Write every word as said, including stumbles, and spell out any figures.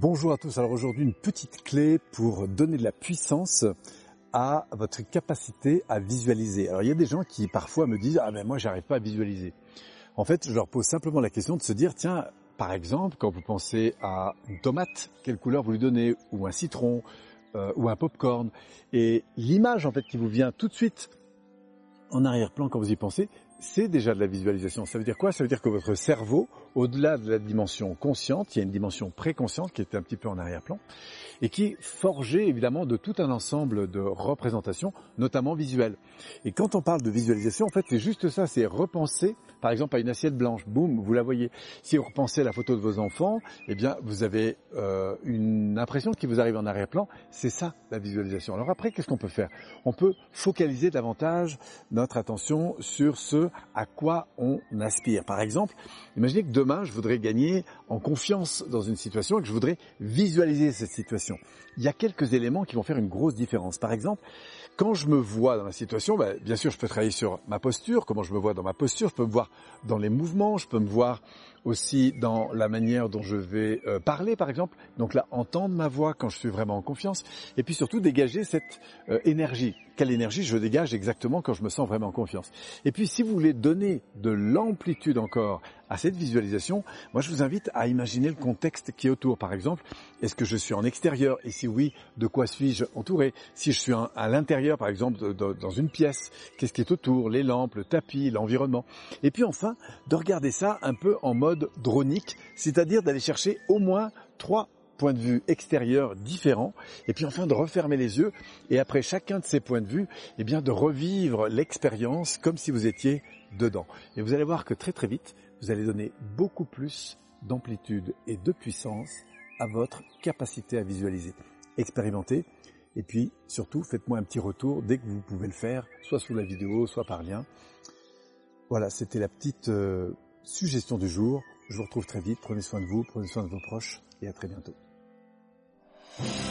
Bonjour à tous, alors aujourd'hui une petite clé pour donner de la puissance à votre capacité à visualiser. Alors il y a des gens qui parfois me disent « Ah ben moi j'arrive pas à visualiser ». En fait je leur pose simplement la question de se dire « Tiens, par exemple quand vous pensez à une tomate, quelle couleur vous lui donnez ? Ou un citron, euh, ou un pop-corn ?» Et l'image en fait qui vous vient tout de suite en arrière-plan quand vous y pensez, c'est déjà de la visualisation. Ça veut dire quoi ? Ça veut dire que votre cerveau, au-delà de la dimension consciente, il y a une dimension préconsciente qui est un petit peu en arrière-plan et qui est forgée évidemment de tout un ensemble de représentations, notamment visuelles. Et quand on parle de visualisation, en fait, c'est juste ça, c'est repenser, par exemple, à une assiette blanche. Boum, vous la voyez. Si vous repensez à la photo de vos enfants, eh bien, vous avez euh, une impression qui vous arrive en arrière-plan. C'est ça, la visualisation. Alors après, qu'est-ce qu'on peut faire ? On peut focaliser davantage notre attention sur ce à quoi on aspire. Par exemple, imaginez que demain, je voudrais gagner en confiance dans une situation et que je voudrais visualiser cette situation. Il y a quelques éléments qui vont faire une grosse différence. Par exemple, quand je me vois dans la situation, ben, bien sûr, je peux travailler sur ma posture, comment je me vois dans ma posture, je peux me voir dans les mouvements, je peux me voir aussi dans la manière dont je vais euh, parler, par exemple. Donc là, entendre ma voix quand je suis vraiment en confiance et puis surtout dégager cette euh, énergie. Quelle énergie je dégage exactement quand je me sens vraiment en confiance. Et puis, si vous voulez donner de l'amplitude encore à cette visualisation, moi, je vous invite à imaginer le contexte qui est autour. Par exemple, est-ce que je suis en extérieur ? Et si oui, de quoi suis-je entouré ? Si je suis à l'intérieur, par exemple, de, de, dans une pièce, qu'est-ce qui est autour ? Les lampes, le tapis, l'environnement. Et puis enfin, de regarder ça un peu en mode dronique, c'est-à-dire d'aller chercher au moins trois points de vue extérieurs différents, et puis enfin de refermer les yeux, et après chacun de ces points de vue, eh bien de revivre l'expérience comme si vous étiez dedans. Et vous allez voir que très très vite, vous allez donner beaucoup plus d'amplitude et de puissance à votre capacité à visualiser. Expérimentez, et puis surtout, faites-moi un petit retour dès que vous pouvez le faire, soit sous la vidéo, soit par lien. Voilà, c'était la petite euh, suggestion du jour. Je vous retrouve très vite, prenez soin de vous, prenez soin de vos proches, et à très bientôt. you